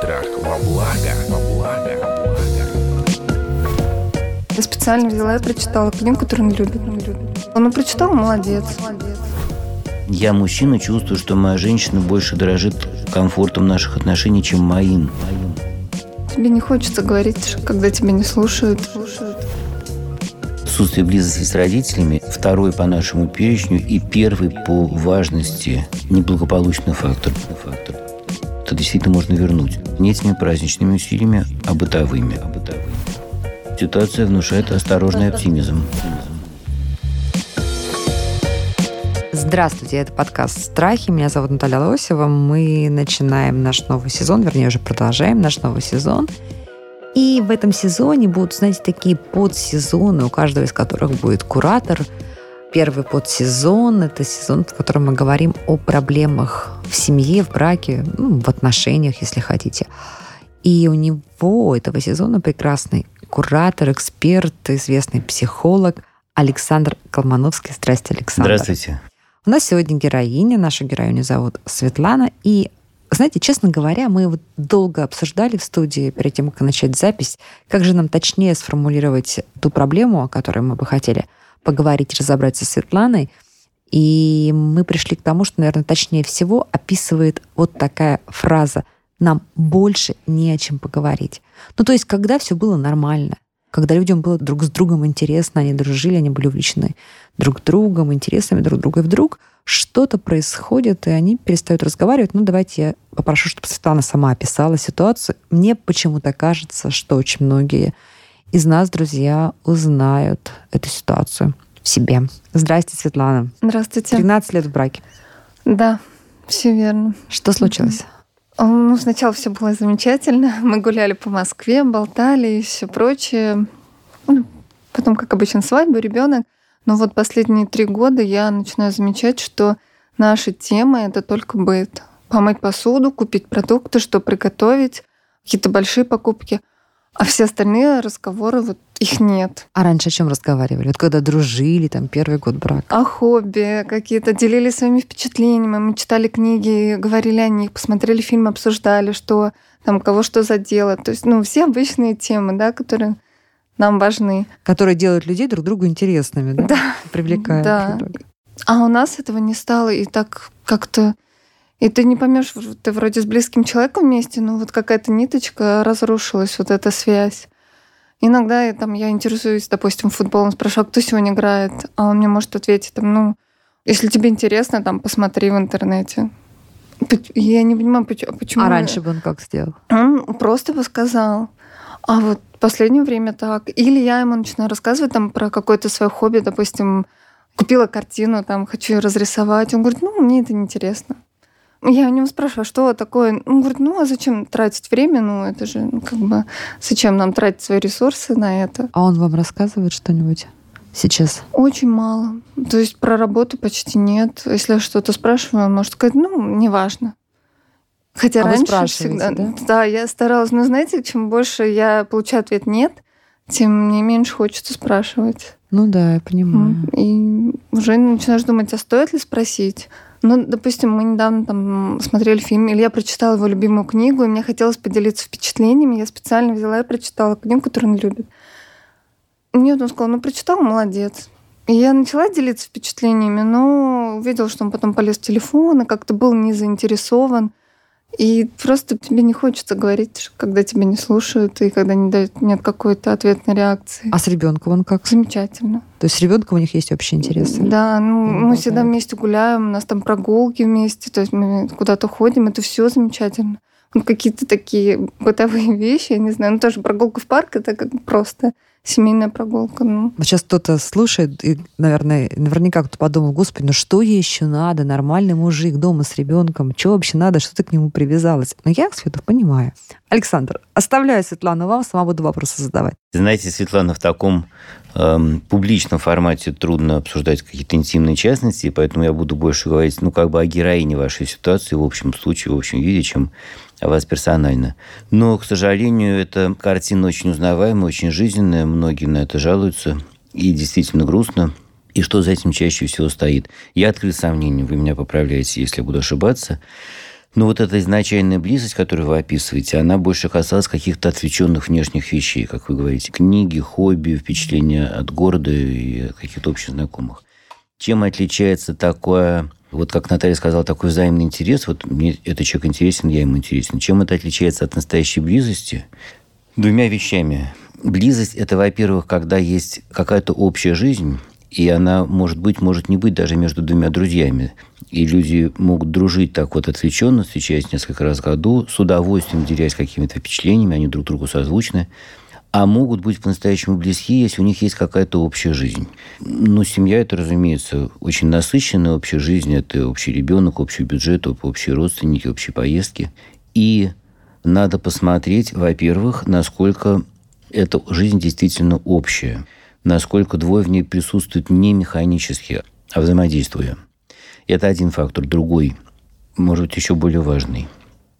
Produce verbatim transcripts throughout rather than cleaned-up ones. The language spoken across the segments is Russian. Страх во благо, во благо, во благо. Я специально взяла и прочитала книгу, которую он любит. Он, любит. он прочитал, молодец. Я, мужчина, чувствую, что моя женщина больше дорожит комфортом наших отношений, чем моим. Тебе не хочется говорить, когда тебя не слушают. слушают. Отсутствие близости с родителями – второй по нашему перечню и первый по важности неблагополучный фактор. фактор. Это действительно можно вернуть не этими праздничными усилиями, а бытовыми. а бытовыми. Ситуация внушает осторожный оптимизм. Здравствуйте, это подкаст «Страхи». Меня зовут Наталья Лосева. Мы начинаем наш новый сезон, вернее, уже продолжаем наш новый сезон. И в этом сезоне будут, знаете, такие подсезоны, у каждого из которых будет куратор. Первый подсезон – это сезон, в котором мы говорим о проблемах в семье, в браке, ну, в отношениях, если хотите. И у него, этого сезона, прекрасный куратор, эксперт, известный психолог Александр Колмановский. Здрасте, Александр. Здравствуйте. У нас сегодня героиня. Нашу героиню зовут Светлана. И, знаете, честно говоря, мы вот долго обсуждали в студии, перед тем, как начать запись, как же нам точнее сформулировать ту проблему, о которой мы бы хотели поговорить, разобрать со Светланой. И мы пришли к тому, что, наверное, точнее всего описывает вот такая фраза: «Нам больше не о чем поговорить». Ну, то есть, когда все было нормально, когда людям было друг с другом интересно, они дружили, они были увлечены друг другом, интересами друг друга, и вдруг что-то происходит, и они перестают разговаривать. Ну, давайте я попрошу, чтобы Светлана сама описала ситуацию. Мне почему-то кажется, что очень многие из нас, друзья, узнают эту ситуацию в себе. Здравствуйте, Светлана. Здравствуйте. тринадцать лет в браке. Да, все верно. Что случилось? Ну, сначала все было замечательно. Мы гуляли по Москве, болтали и все прочее. Потом, как обычно, свадьба, ребенок. Но вот последние три года я начинаю замечать, что наши темы — это только быт. Помыть посуду, купить продукты, что приготовить, какие-то большие покупки. А все остальные разговоры, вот их нет. А раньше о чем разговаривали? Вот когда дружили, там, первый год брака. О хобби какие-то, делились своими впечатлениями. Мы читали книги, говорили о них, посмотрели фильм, обсуждали, что там, кого что задело. То есть, ну, все обычные темы, да, которые нам важны. Которые делают людей друг другу интересными, да? Да. Привлекают. Да. А у нас этого не стало, и так как-то... И ты не поймешь, ты вроде с близким человеком вместе, но вот какая-то ниточка разрушилась, вот эта связь. Иногда я, там, я интересуюсь, допустим, футболом, спрашиваю, кто сегодня играет, а он мне может ответить, там, ну, если тебе интересно, там, посмотри в интернете. Я не понимаю, почему... А раньше бы он как сделал? Он просто бы сказал. А вот в последнее время так. Или я ему начинаю рассказывать там про какое-то свое хобби, допустим, купила картину, там, хочу ее разрисовать. Он говорит, ну, мне это неинтересно. Я у него спрашиваю, что такое? Он говорит, ну а зачем тратить время? Ну это же, ну, как бы, зачем нам тратить свои ресурсы на это? А он вам рассказывает что-нибудь сейчас? Очень мало. То есть про работу почти нет. Если я что-то спрашиваю, он может сказать, ну, неважно. Хотя а раньше вы спрашиваете, всегда... Да? Да, я старалась. Но знаете, чем больше я получаю ответ «нет», тем мне меньше хочется спрашивать. Ну да, я понимаю. И уже начинаешь думать, а стоит ли спросить? Ну, допустим, мы недавно там смотрели фильм, или я прочитала его любимую книгу, и мне хотелось поделиться впечатлениями. Я специально взяла и прочитала книгу, которую он любит. Мне он сказал, ну, прочитал, молодец. И я начала делиться впечатлениями, но увидела, что он потом полез в телефон, и как-то был не заинтересован. И просто тебе не хочется говорить, когда тебя не слушают, и когда не дают, нет какой-то ответной реакции. А с ребенком он как? Замечательно. То есть с ребенком у них есть общие интересы? Да, ну мы болтают. Всегда вместе гуляем, у нас там прогулки вместе, то есть мы куда-то ходим, это все замечательно. Ну, какие-то такие бытовые вещи, я не знаю, ну тоже прогулка в парк, это как просто семейная прогулка. Ну. Сейчас кто-то слушает, и, наверное, наверняка кто-то подумал, господи, ну что ей еще надо? Нормальный мужик дома с ребенком, чего вообще надо? Что ты к нему привязалась? Но я, Светов, понимаю. Александр, оставляю Светлану вам, сама буду вопросы задавать. Знаете, Светлана, в таком эм, публичном формате трудно обсуждать какие-то интимные частности, поэтому я буду больше говорить, ну, как бы о героине вашей ситуации в общем случае, в общем виде, чем о вас персонально. Но, к сожалению, эта картина очень узнаваемая, очень жизненная. Многие на это жалуются. и действительно грустно. И что за этим чаще всего стоит? Я открыл сомнения, вы меня поправляете, если я буду ошибаться. Но вот эта изначальная близость, которую вы описываете, она больше касалась каких-то отвлеченных внешних вещей, как вы говорите. Книги, хобби, впечатления от города и каких-то общих знакомых. Чем отличается такое, вот как Наталья сказала, такой взаимный интерес? Вот мне этот человек интересен, я ему интересен. Чем это отличается от настоящей близости? Двумя вещами. Близость – это, во-первых, когда есть какая-то общая жизнь, и она может быть, может не быть даже между двумя друзьями. И люди могут дружить так вот отвлеченно, встречаясь несколько раз в году, с удовольствием делясь какими-то впечатлениями, они друг другу созвучны. А могут быть по-настоящему близки, если у них есть какая-то общая жизнь. Ну, семья – это, разумеется, очень насыщенная общая жизнь. Это общий ребенок, общий бюджет, общие родственники, общие поездки. И надо посмотреть, во-первых, насколько эта жизнь действительно общая. Насколько двое в ней присутствуют не механически, а взаимодействуя. Это один фактор. Другой, может быть, еще более важный.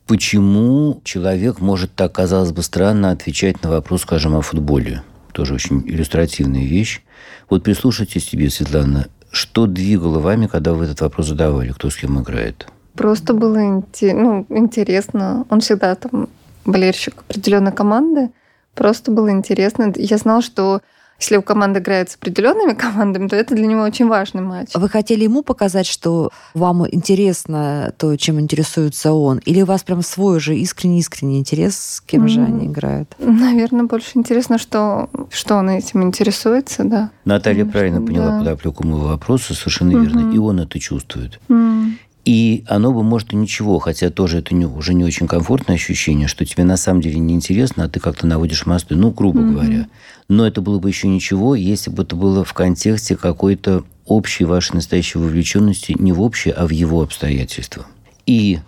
Почему человек может так, казалось бы, странно отвечать на вопрос, скажем, о футболе? Тоже очень иллюстративная вещь. Вот прислушайтесь к себе, Светлана, что двигало вами, когда вы этот вопрос задавали, кто с кем играет? Просто было инте- ну, интересно. Он всегда там болельщик определенной команды. Просто было интересно. Я знала, что если у команды играет с определенными командами, то это для него очень важный матч. Вы хотели ему показать, что вам интересно то, чем интересуется он? Или у вас прям свой же искренний-искренний интерес, с кем mm-hmm. же они играют? Наверное, больше интересно, что, что он этим интересуется, да. Наталья Конечно, правильно поняла да. подоплеку моего вопроса, совершенно mm-hmm. верно. И он это чувствует. Mm-hmm. И оно бы, может, и ничего, хотя тоже это не, уже не очень комфортное ощущение, что тебе на самом деле неинтересно, а ты как-то наводишь мосты, ну, грубо mm-hmm. говоря. Но это было бы еще ничего, если бы это было в контексте какой-то общей вашей настоящей вовлеченности, не в общей, а в его обстоятельства. И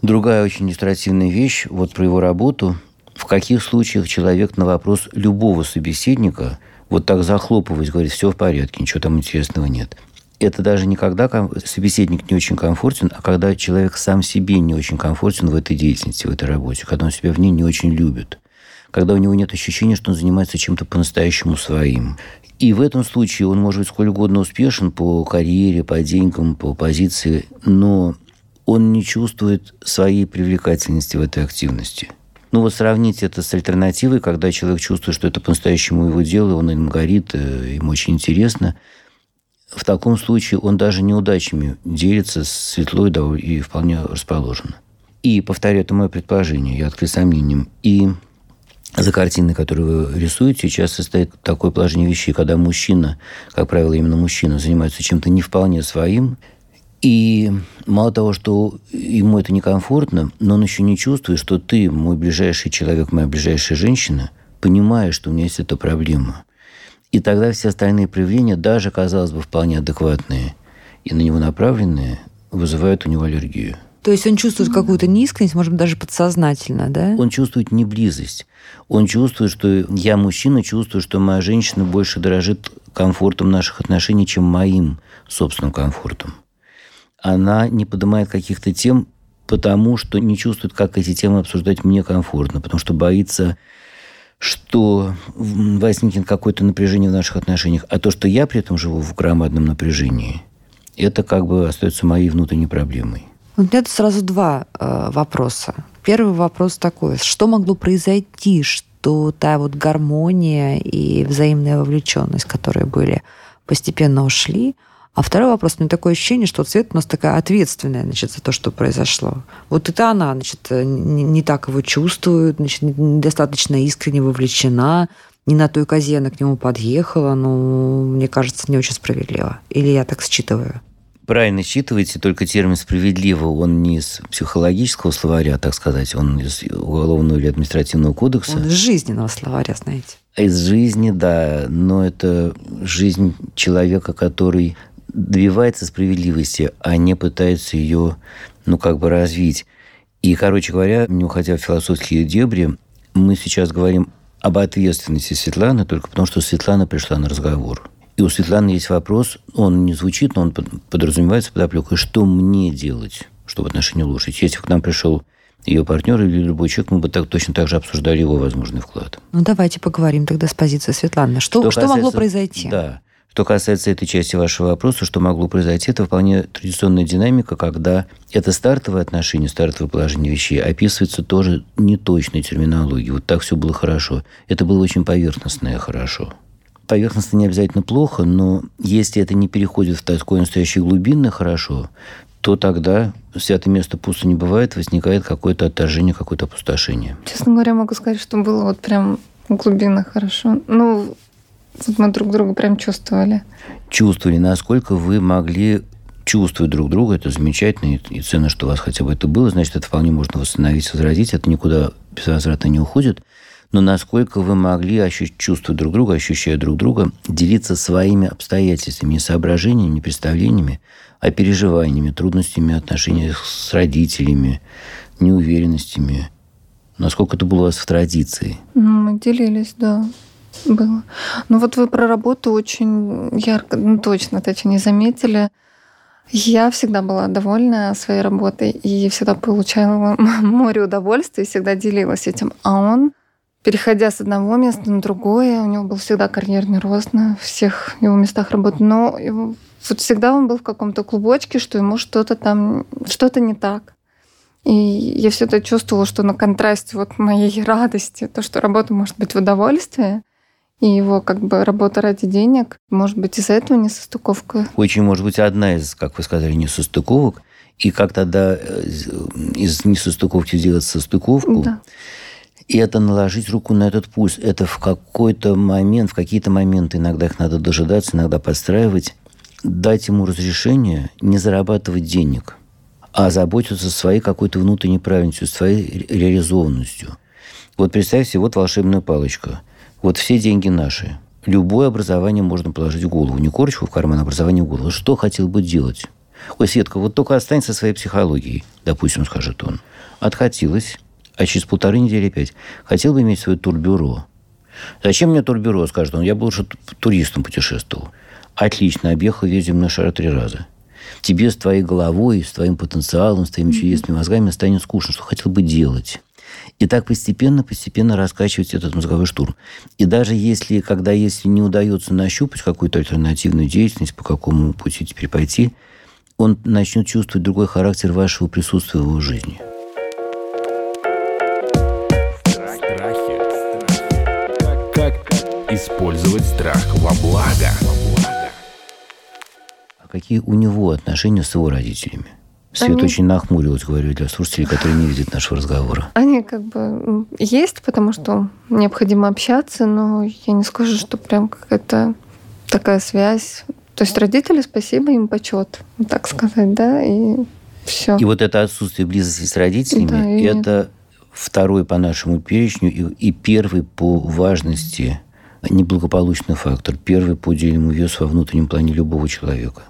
другая очень иллюстративная вещь, вот про его работу, в каких случаях человек на вопрос любого собеседника вот так захлопывать, говорит, все в порядке, ничего там интересного нет. Это даже не когда собеседник не очень комфортен, а когда человек сам себе не очень комфортен в этой деятельности, в этой работе, когда он себя в ней не очень любит, когда у него нет ощущения, что он занимается чем-то по-настоящему своим. И в этом случае он может быть сколь угодно успешен по карьере, по деньгам, по позиции, но он не чувствует своей привлекательности в этой активности. Ну вот сравните это с альтернативой, когда человек чувствует, что это по-настоящему его дело, он им горит, ему очень интересно. В таком случае он даже неудачами делится светло и вполне расположенно. И, повторяю, это мое предположение, я открыл сомнением. И за картиной, которую вы рисуете, сейчас состоит такое положение вещей, когда мужчина, как правило, именно мужчина, занимается чем-то не вполне своим. И мало того, что ему это некомфортно, но он еще не чувствует, что ты, мой ближайший человек, моя ближайшая женщина, понимаешь, что у меня есть эта проблема. И тогда все остальные проявления, даже, казалось бы, вполне адекватные и на него направленные, вызывают у него аллергию. То есть он чувствует какую-то неискренность, может быть, даже подсознательно, да? Он чувствует неблизость. Он чувствует, что я, мужчина, чувствую, что моя женщина больше дорожит комфортом наших отношений, чем моим собственным комфортом. Она не поднимает каких-то тем, потому что не чувствует, как эти темы обсуждать мне комфортно, потому что боится, что возникнет какое-то напряжение в наших отношениях. А то, что я при этом живу в громадном напряжении, это как бы остается моей внутренней проблемой. У меня тут сразу два э, вопроса. Первый вопрос такой. Что могло произойти, что та вот гармония и взаимная вовлеченность, которые были, постепенно ушли? А второй вопрос. У меня такое ощущение, что Света у нас такая ответственная, значит, за то, что произошло. Вот это она, значит, не, не так его чувствует, значит, недостаточно искренне вовлечена, не на той козе она к нему подъехала, но, мне кажется, не очень справедливо. Или я так считываю? Правильно считываете, только термин «справедливо», он не из психологического словаря, так сказать, он из уголовного или административного кодекса. Он из жизненного словаря, знаете. Из жизни, да, но это жизнь человека, который добивается справедливости, а не пытается ее, ну, как бы развить. И, короче говоря, не уходя в философские дебри, мы сейчас говорим об ответственности Светланы только потому, что Светлана пришла на разговор. И у Светланы есть вопрос, он не звучит, но он подразумевается под оплекой, что мне делать, чтобы отношения улучшить. Если к нам пришел ее партнер или любой человек, мы бы так, точно так же обсуждали его возможный вклад. Ну, давайте поговорим тогда с позиции Светланы. Что, что, что могло произойти? Да. Что касается этой части вашего вопроса, что могло произойти, это вполне традиционная динамика, когда это стартовое отношение, стартовое положение вещей описывается тоже неточной терминологией. Вот так все было хорошо. Это было очень поверхностное «хорошо». Поверхностно не обязательно плохо, но если это не переходит в такое настоящее глубинное «хорошо», то тогда святое место пусто не бывает, возникает какое-то отторжение, какое-то опустошение. Честно говоря, могу сказать, что было вот прям глубинно «хорошо». Ну... Вот мы друг друга прям чувствовали. Чувствовали. Насколько вы могли чувствовать друг друга, это замечательно, и ценно, что у вас хотя бы это было, значит, это вполне можно восстановить, возродить, это никуда безвозвратно не уходит. Но насколько вы могли ощущ- чувствовать друг друга, ощущая друг друга, делиться своими обстоятельствами, не соображениями, не представлениями, а переживаниями, трудностями отношений с родителями, неуверенностями. Насколько это было у вас в традиции? Мы делились, да. Было. Ну вот вы про работу очень ярко, ну точно, точнее, заметили. Я всегда была довольна своей работой и всегда получала море удовольствия и всегда делилась этим. А он, переходя с одного места на другое, у него был всегда карьерный рост на всех его местах работы, но его, вот всегда он был в каком-то клубочке, что ему что-то там, что-то не так. И я все это чувствовала, что на контрасте вот моей радости, то, что работа может быть в удовольствии, и его как бы работа ради денег, может быть, из-за этого несостыковка. Очень, может быть, одна из, как вы сказали, несостыковок. И как тогда из несостыковки сделать состыковку? Да. И это наложить руку на этот пульс. Это в какой-то момент, в какие-то моменты, иногда их надо дожидаться, иногда подстраивать, дать ему разрешение не зарабатывать денег, а заботиться своей какой-то внутренней правильностью, своей реализованностью. Вот представьте, вот волшебная палочка. Вот все деньги наши. Любое образование можно положить в голову. Не корочку в карман, а образование в голову. Что хотел бы делать? Ой, Светка, вот только останься со своей психологией, допустим, скажет он. Отхотелось, а через полторы недели опять. Хотел бы иметь свое турбюро. Зачем мне турбюро, скажет он. Я бы лучше туристом путешествовал. Отлично, объехал весь земной шар три раза. Тебе с твоей головой, с твоим потенциалом, с твоими чудесными мозгами станет скучно. Что хотел бы делать? И так постепенно-постепенно раскачивать этот мозговой штурм. И даже если, когда если не удается нащупать какую-то альтернативную деятельность, по какому пути теперь пойти, он начнет чувствовать другой характер вашего присутствия в его жизни. Страхи. Как, как использовать страх во благо? А какие у него отношения с его родителями? Свет они... очень нахмурилась, говорю, для слушателей, которые не видят нашего разговора. Они как бы есть, потому что необходимо общаться, но я не скажу, что прям какая-то такая связь. То есть родители, спасибо, им почет, так сказать, да, и все. И вот это отсутствие близости с родителями, да, и... это второй по нашему перечню и, и первый по важности неблагополучный фактор, первый по отдельному весу во внутреннем плане любого человека.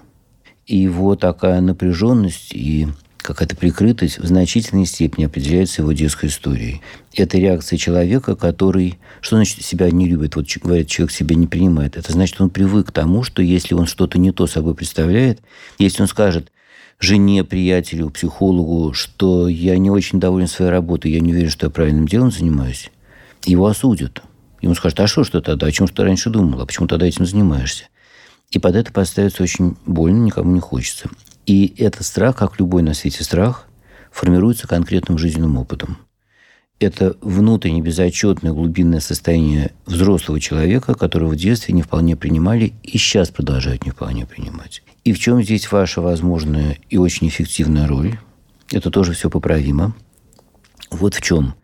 И его такая напряженность и какая-то прикрытость в значительной степени определяется его детской историей. Это реакция человека, который... Что значит себя не любит? Вот говорят, человек себя не принимает. Это значит, он привык к тому, что если он что-то не то собой представляет, если он скажет жене, приятелю, психологу, что я не очень доволен своей работой, я не уверен, что я правильным делом занимаюсь, его осудят. Ему скажут, а что ж ты тогда? О чем ты раньше думал? А почему тогда этим занимаешься? И под это поставится очень больно, никому не хочется. И этот страх, как любой на свете страх, формируется конкретным жизненным опытом. Это внутренне безотчетное глубинное состояние взрослого человека, которого в детстве не вполне принимали и сейчас продолжают не вполне принимать. И в чем здесь ваша возможная и очень эффективная роль? Это тоже все поправимо. Вот в чем.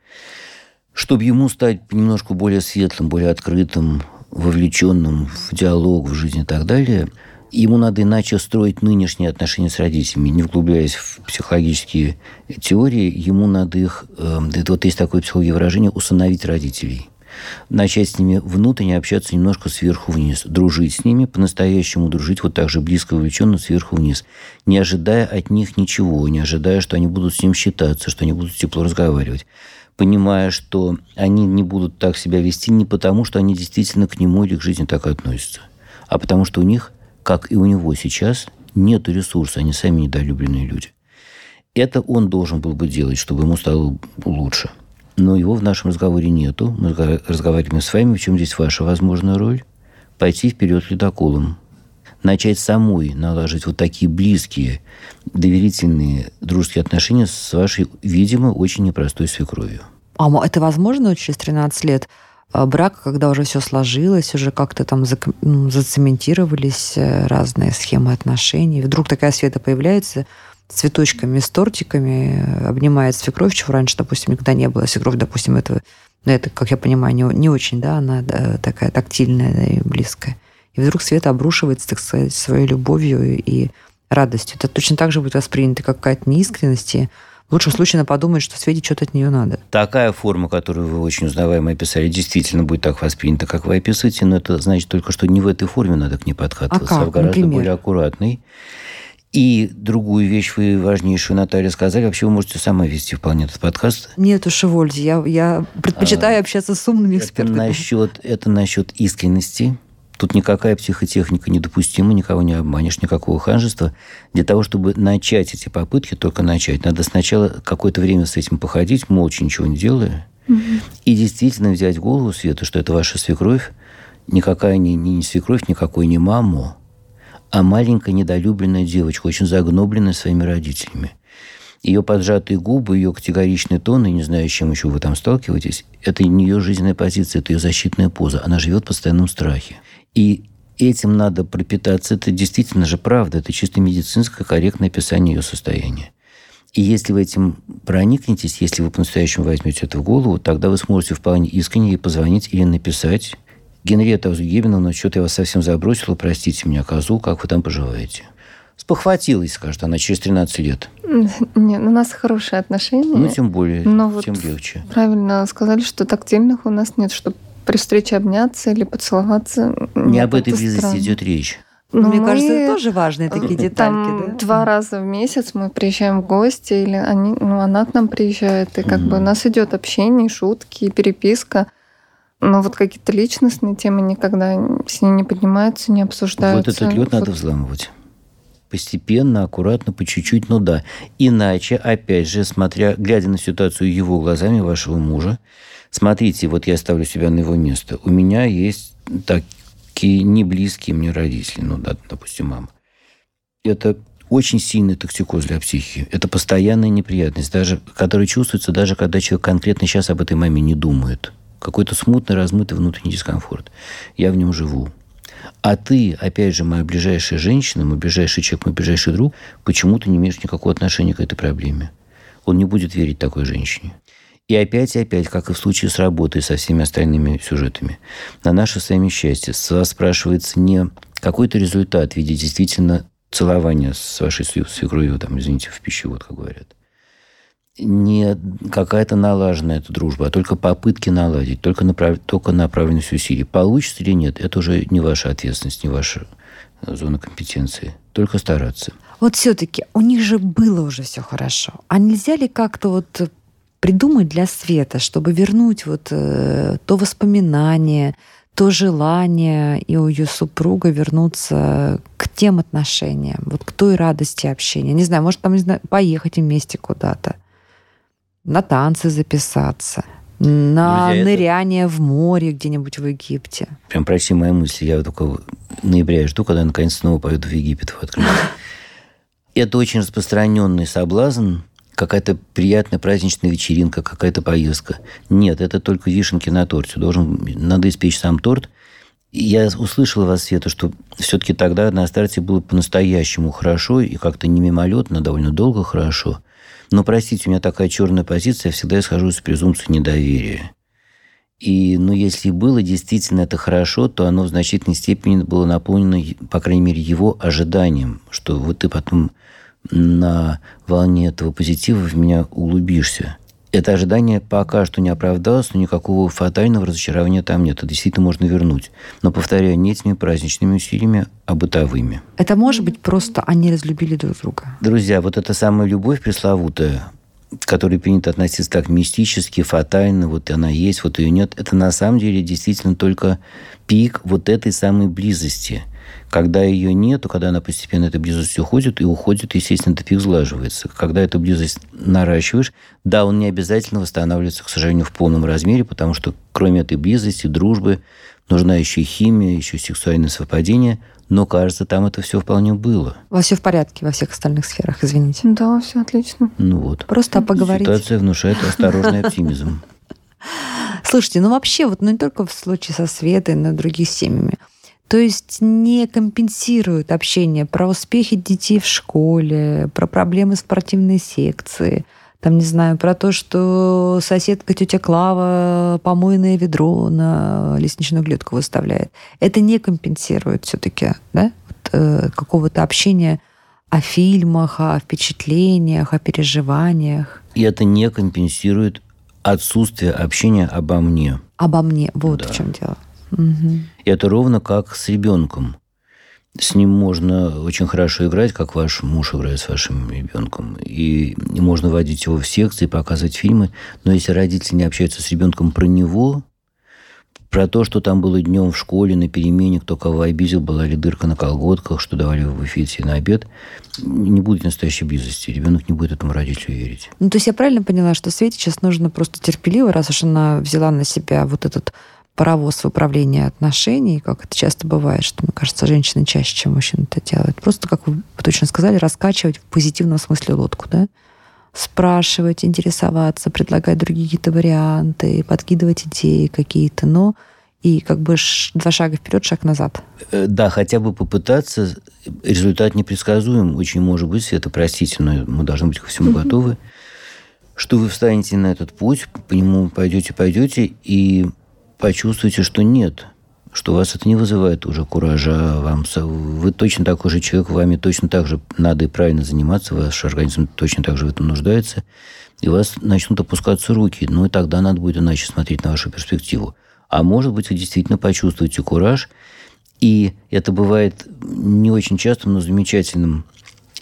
Чтобы ему стать немножко более светлым, более открытым, вовлеченным в диалог, в жизнь и так далее, ему надо иначе строить нынешние отношения с родителями. Не вглубляясь в психологические теории, ему надо их... Э, вот есть такое психологическое выражение «усыновить родителей». Начать с ними внутренне общаться немножко сверху вниз. Дружить с ними, по-настоящему дружить, вот так же близко вовлеченно сверху вниз. Не ожидая от них ничего, не ожидая, что они будут с ним считаться, что они будут тепло разговаривать. Понимая, что они не будут так себя вести не потому, что они действительно к нему или к жизни так относятся, а потому что у них, как и у него сейчас, нет ресурса, они сами недолюбленные люди. Это он должен был бы делать, чтобы ему стало лучше. Но его в нашем разговоре нету. Мы разговариваем с вами. В чем здесь ваша возможная роль? Пойти вперед ледоколом. Начать самой налаживать вот такие близкие, доверительные, дружеские отношения с вашей, видимо, очень непростой свекровью. А это возможно через тринадцать лет? Брак, когда уже все сложилось, уже как-то там зацементировались разные схемы отношений. Вдруг такая Света появляется с цветочками, с тортиками, обнимает свекровь, чего раньше, допустим, никогда не было. Свекровь, допустим, этого, это, как я понимаю, не, не очень, да, она да, такая тактильная да, и близкая. И вдруг Света обрушивается, так сказать, своей любовью и радостью. Это точно так же будет воспринято, как какая-то неискренность. И в лучшем случае она подумает, что Свете что-то от нее надо. Такая форма, которую вы очень узнаваемо описали, действительно будет так воспринята, как вы описываете, но это значит только, что не в этой форме надо к ней подкатываться, а, а гораздо например? более аккуратной. И другую вещь вы важнейшую, Наталья, сказали. Вообще вы можете сама вести вполне этот подкаст. Нет уж, увольте, я, я предпочитаю а, общаться с умными экспертами. Это насчет, это насчет искренности. Тут никакая психотехника недопустима, никого не обманешь, никакого ханжества. Для того, чтобы начать эти попытки, только начать, надо сначала какое-то время с этим походить, молча ничего не делая, mm-hmm. и действительно взять в голову Свету, что это ваша свекровь, никакая не, не свекровь, никакой не маму, а маленькая недолюбленная девочка, очень загнобленная своими родителями. Ее поджатые губы, ее категоричный тон, и не знаю, с чем еще вы там сталкиваетесь, это не ее жизненная позиция, это ее защитная поза. Она живет в постоянном страхе. И этим надо пропитаться. Это действительно же правда. Это чисто медицинское корректное описание ее состояния. И если вы этим проникнетесь, если вы по-настоящему возьмете это в голову, тогда вы сможете вполне искренне ей позвонить или написать. Генриетта Гебеновна, что-то я вас совсем забросила, простите меня, козу, как вы там поживаете? Спохватилась, скажет она, через тринадцать лет. Нет, у нас хорошие отношения. Ну, тем более, но тем вот легче. Правильно сказали, что тактильных у нас нет, что при встрече обняться или поцеловаться. Не об этой близости идет речь. Но Мне мы... кажется, это тоже важные такие детальки. Там да? Два раза в месяц мы приезжаем в гости, или они, ну, она к нам приезжает, и как mm. бы у нас идет общение, шутки, переписка. Но вот какие-то личностные темы никогда с ней не поднимаются, не обсуждаются. Вот этот лед вот надо взламывать. Постепенно, аккуратно, по чуть-чуть, ну да. Иначе, опять же, смотря, глядя на ситуацию его глазами, вашего мужа, смотрите, вот я ставлю себя на его место. У меня есть такие неблизкие мне родители, ну да, допустим, мама. Это очень сильный токсикоз для психики. Это постоянная неприятность, даже, которая чувствуется, даже когда человек конкретно сейчас об этой маме не думает. Какой-то смутный, размытый внутренний дискомфорт. Я в нем живу. А ты, опять же, моя ближайшая женщина, мой ближайший человек, мой ближайший друг, почему ты не имеешь никакого отношения к этой проблеме? Он не будет верить такой женщине. И опять, и опять, как и в случае с работой, со всеми остальными сюжетами, на наше с вами счастье с вас спрашивается не какой-то результат в виде действительно целования с вашей свекровью, там, извините, в пищевод, как говорят. Не какая-то налаженная эта дружба, а только попытки наладить, только, направ... только направленность усилий. Получится или нет, это уже не ваша ответственность, не ваша зона компетенции. Только стараться. Вот все-таки у них же было уже все хорошо. А нельзя ли как-то вот придумать для Света, чтобы вернуть вот э, то воспоминание, то желание и у ее супруга вернуться к тем отношениям, вот к той радости общения. Не знаю, может, там не знаю, поехать вместе куда-то. На танцы записаться, на Друзья, ныряние это... в море где-нибудь в Египте. Прям прости мои мысли, я только ноября жду, когда я наконец снова поеду в Египет в открытую. Это очень распространенный соблазн, какая-то приятная праздничная вечеринка, какая-то поездка. Нет, это только вишенки на торте. Должен, надо испечь сам торт. Я услышала вас, Света, что все-таки тогда на старте было по-настоящему хорошо и как-то не мимолетно, довольно долго хорошо. Но, простите, у меня такая черная позиция, я всегда исхожу из презумпции недоверия. И, ну, если было действительно это хорошо, то оно в значительной степени было наполнено, по крайней мере, его ожиданием, что вот ты потом на волне этого позитива в меня углубишься. Это ожидание пока что не оправдалось, но никакого фатального разочарования там нет. Это действительно можно вернуть. Но, повторяю, не этими праздничными усилиями, а бытовыми. Это может быть просто они разлюбили друг друга. Друзья, вот эта самая любовь пресловутая, которой принято относиться так мистически, фатально, вот она есть, вот ее нет, это на самом деле действительно только пик вот этой самой близости. Когда ее нет, когда она постепенно, эта близость уходит, и уходит, естественно, этот пик сглаживается. Когда эту близость наращиваешь, да, он не обязательно восстанавливается, к сожалению, в полном размере, потому что кроме этой близости, дружбы, нужна еще химия, еще сексуальное совпадение, но, кажется, там это все вполне было. У вас все в порядке во всех остальных сферах, извините. Да, все отлично. Ну вот. Просто поговорить. Ситуация внушает осторожный оптимизм. Слушайте, ну вообще, вот, ну не только в случае со Светой, но и другими семьями. То есть не компенсируют общение про успехи детей в школе, про проблемы спортивной секции, там, не знаю, про то, что соседка тетя Клава помойное ведро на лестничную клетку выставляет. Это не компенсирует все-таки, да, вот, э, какого-то общения о фильмах, о впечатлениях, о переживаниях. И это не компенсирует отсутствие общения обо мне. Обо мне, вот да. В чем дело. Угу. И это ровно как с ребенком. С ним можно очень хорошо играть, как ваш муж играет с вашим ребенком. И можно водить его в секции, показывать фильмы. Но если родители не общаются с ребенком про него, про то, что там было днем в школе, на перемене, кто кого обидел, была ли дырка на колготках, что давали в буфете на обед, не будет настоящей близости. Ребенок не будет этому родителю верить. Ну, то есть я правильно поняла, что Свете сейчас нужно просто терпеливо, раз уж она взяла на себя вот этот паровоз в управлении отношений, как это часто бывает, что, мне кажется, женщины чаще, чем мужчины это делают. Просто, как вы точно сказали, раскачивать в позитивном смысле лодку, да? Спрашивать, интересоваться, предлагать другие какие-то варианты, подкидывать идеи какие-то, но и как бы два шага вперед, шаг назад. Да, хотя бы попытаться. Результат непредсказуем. Очень может быть, это простите, но мы должны быть ко всему mm-hmm. готовы, что вы встанете на этот путь, по нему пойдете, пойдете, и почувствуйте, что нет, что вас это не вызывает уже куража. Вам, вы точно такой же человек, вами точно так же надо и правильно заниматься, ваш организм точно так же в этом нуждается, и у вас начнут опускаться руки. Ну и тогда надо будет иначе смотреть на вашу перспективу. А может быть, вы действительно почувствуете кураж, и это бывает не очень частым, но замечательным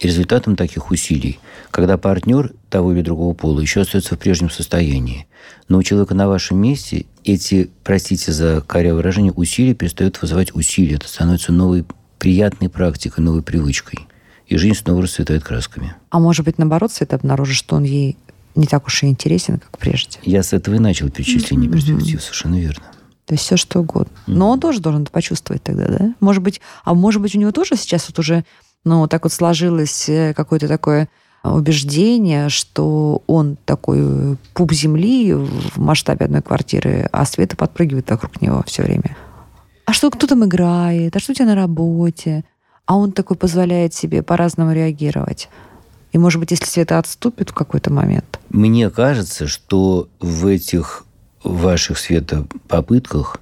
результатом таких усилий, когда партнер того или другого пола еще остается в прежнем состоянии. Но у человека на вашем месте эти, простите за корявое выражение, усилия перестают вызывать усилия. Это становится новой приятной практикой, новой привычкой. И жизнь снова расцветает красками. А может быть, наоборот, Света обнаружит, что он ей не так уж и интересен, как прежде. Я с этого и начал перечисление mm-hmm. перспектив, совершенно верно. То есть все что угодно. Mm-hmm. Но он тоже должен это почувствовать тогда, да? Может быть, а может быть, у него тоже сейчас вот уже... Но так вот сложилось какое-то такое убеждение, что он такой пуп земли в масштабе одной квартиры, а Света подпрыгивает вокруг него все время. А что, кто там играет? А что у тебя на работе? А он такой позволяет себе по-разному реагировать. И, может быть, если Света отступит в какой-то момент? Мне кажется, что в этих ваших, Света, попытках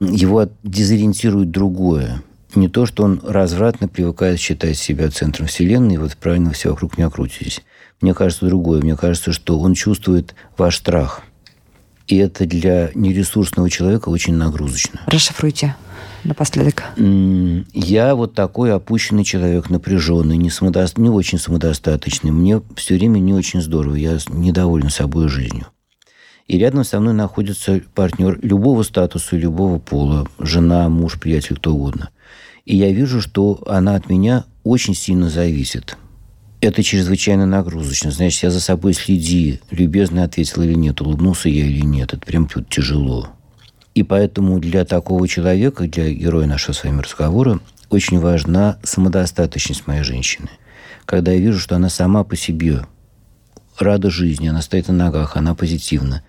его дезориентирует другое. Не то, что он развратно привыкает считать себя центром Вселенной, и вот правильно все вокруг меня крутитесь. Мне кажется, другое. Мне кажется, что он чувствует ваш страх. И это для нересурсного человека очень нагрузочно. Расшифруйте напоследок. Я вот такой опущенный человек, напряженный, не, самодо... не очень самодостаточный. Мне все время не очень здорово. Я недоволен собой жизнью. И рядом со мной находится партнер любого статуса, любого пола, жена, муж, приятель, кто угодно. И я вижу, что она от меня очень сильно зависит. Это чрезвычайно нагрузочно. Значит, я за собой следи, любезно ответил или нет, улыбнулся я или нет. Это прям тут тяжело. И поэтому для такого человека, для героя нашего с вами разговора, очень важна самодостаточность моей женщины. Когда я вижу, что она сама по себе рада жизни, она стоит на ногах, она позитивна.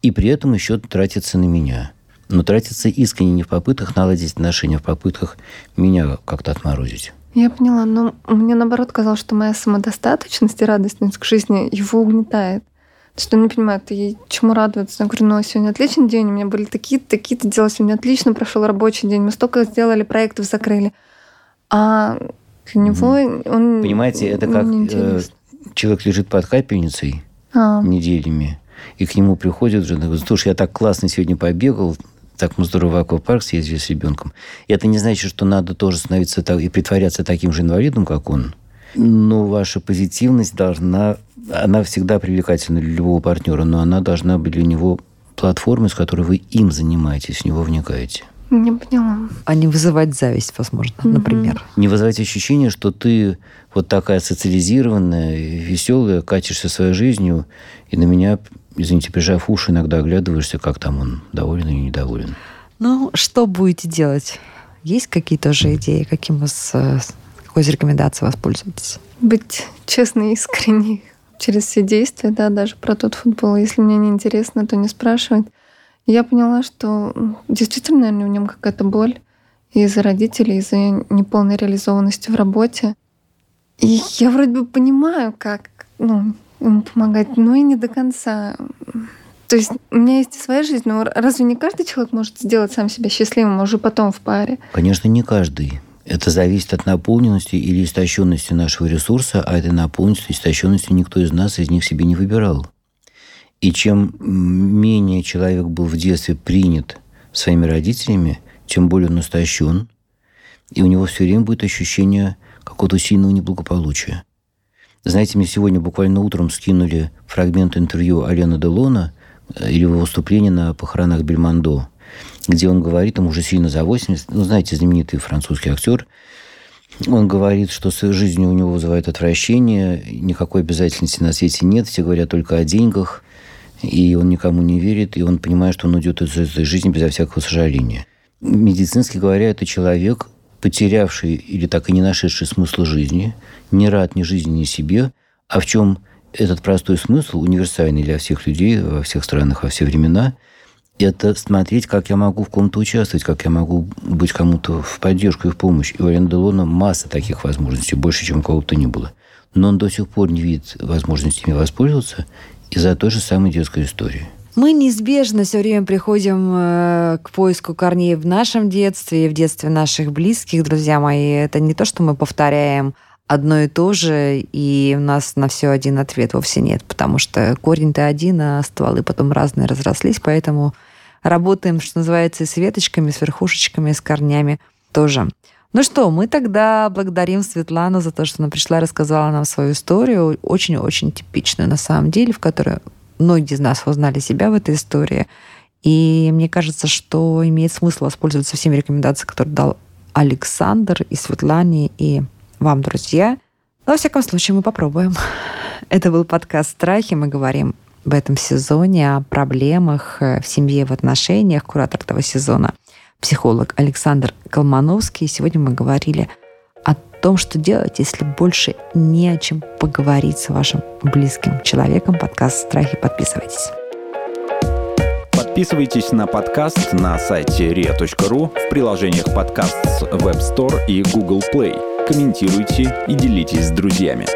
И при этом еще тратится на меня. Но тратится искренне не в попытках наладить отношения, а в попытках меня как-то отморозить. Я поняла, но мне наоборот казалось, что моя самодостаточность и радостность к жизни его угнетает. Что он не понимает, и чему радоваться. Я говорю, ну, сегодня отличный день, у меня были такие-то, такие-то дела, сегодня отлично прошел рабочий день, мы столько сделали, проектов закрыли. А для него mm-hmm. он... Понимаете, это как э, человек лежит под капельницей а. неделями, и к нему приходит жена, говорит, слушай, я так классно сегодня побегал, так мы здорово в аквапарк съездили с ребенком. И это не значит, что надо тоже становиться так, и притворяться таким же инвалидом, как он. Но ваша позитивность должна она всегда привлекательна для любого партнера, но она должна быть для него платформой, с которой вы им занимаетесь, в него вникаете. Не поняла. А не вызывать зависть, возможно, mm-hmm. например. Не вызывать ощущение, что ты вот такая социализированная, веселая, катишься своей жизнью, и на меня, извините, прижав уши, иногда оглядываешься, как там он, доволен или недоволен. Ну, что будете делать? Есть какие-то же идеи, каким из, какой из рекомендаций воспользуетесь? Быть честной и искренней через все действия, да, даже про тот футбол. Если мне неинтересно, то не спрашивать. Я поняла, что действительно, наверное, в нем какая-то боль из-за родителей, из-за неполной реализованности в работе. И я вроде бы понимаю, как ну, ему помогать, но и не до конца. То есть у меня есть и своя жизнь, но разве не каждый человек может сделать сам себя счастливым уже потом в паре? Конечно, не каждый. Это зависит от наполненности или истощенности нашего ресурса, а этой наполненности, истощенности никто из нас из них себе не выбирал. И чем менее человек был в детстве принят своими родителями, тем более он истощен, и у него все время будет ощущение какого-то сильного неблагополучия. Знаете, мне сегодня буквально утром скинули фрагмент интервью Олены Делона или его выступления на похоронах Бельмондо, где он говорит, ему уже сильно за восемьдесят, ну, знаете, знаменитый французский актер, он говорит, что жизнь у него вызывает отвращение, никакой обязательности на свете нет, все говорят только о деньгах, и он никому не верит, и он понимает, что он уйдет из этой жизни безо всякого сожаления. Медицински говоря, это человек, потерявший или так и не нашедший смысла жизни, не рад ни жизни, ни себе. А в чем этот простой смысл, универсальный для всех людей, во всех странах, во все времена, это смотреть, как я могу в ком-то участвовать, как я могу быть кому-то в поддержку и в помощь. И у Олены Делона масса таких возможностей, больше, чем у кого-то ни было. Но он до сих пор не видит возможности ими воспользоваться, из-за той же самой детской истории. Мы неизбежно все время приходим к поиску корней в нашем детстве и в детстве наших близких, друзья мои. Это не то, что мы повторяем одно и то же, и у нас на все один ответ вовсе нет, потому что корень-то один, а стволы потом разные разрослись, поэтому работаем, что называется, и с веточками, и с верхушечками, и с корнями тоже. Ну что, мы тогда благодарим Светлану за то, что она пришла и рассказала нам свою историю, очень-очень типичную на самом деле, в которой многие из нас узнали себя в этой истории. И мне кажется, что имеет смысл воспользоваться всеми рекомендациями, которые дал Александр и Светлане, и вам, друзья. Но, во всяком случае, мы попробуем. Это был подкаст «Страхи». Мы говорим в этом сезоне о проблемах в семье, в отношениях. Куратор этого сезона — психолог Александр Колмановский. Сегодня мы говорили о том, что делать, если больше не о чем поговорить с вашим близким человеком. Подкаст «Страхи». Подписывайтесь. Подписывайтесь на подкаст на сайте риа точка ру, в приложениях подкаст с Web Store и Google Play. Комментируйте и делитесь с друзьями.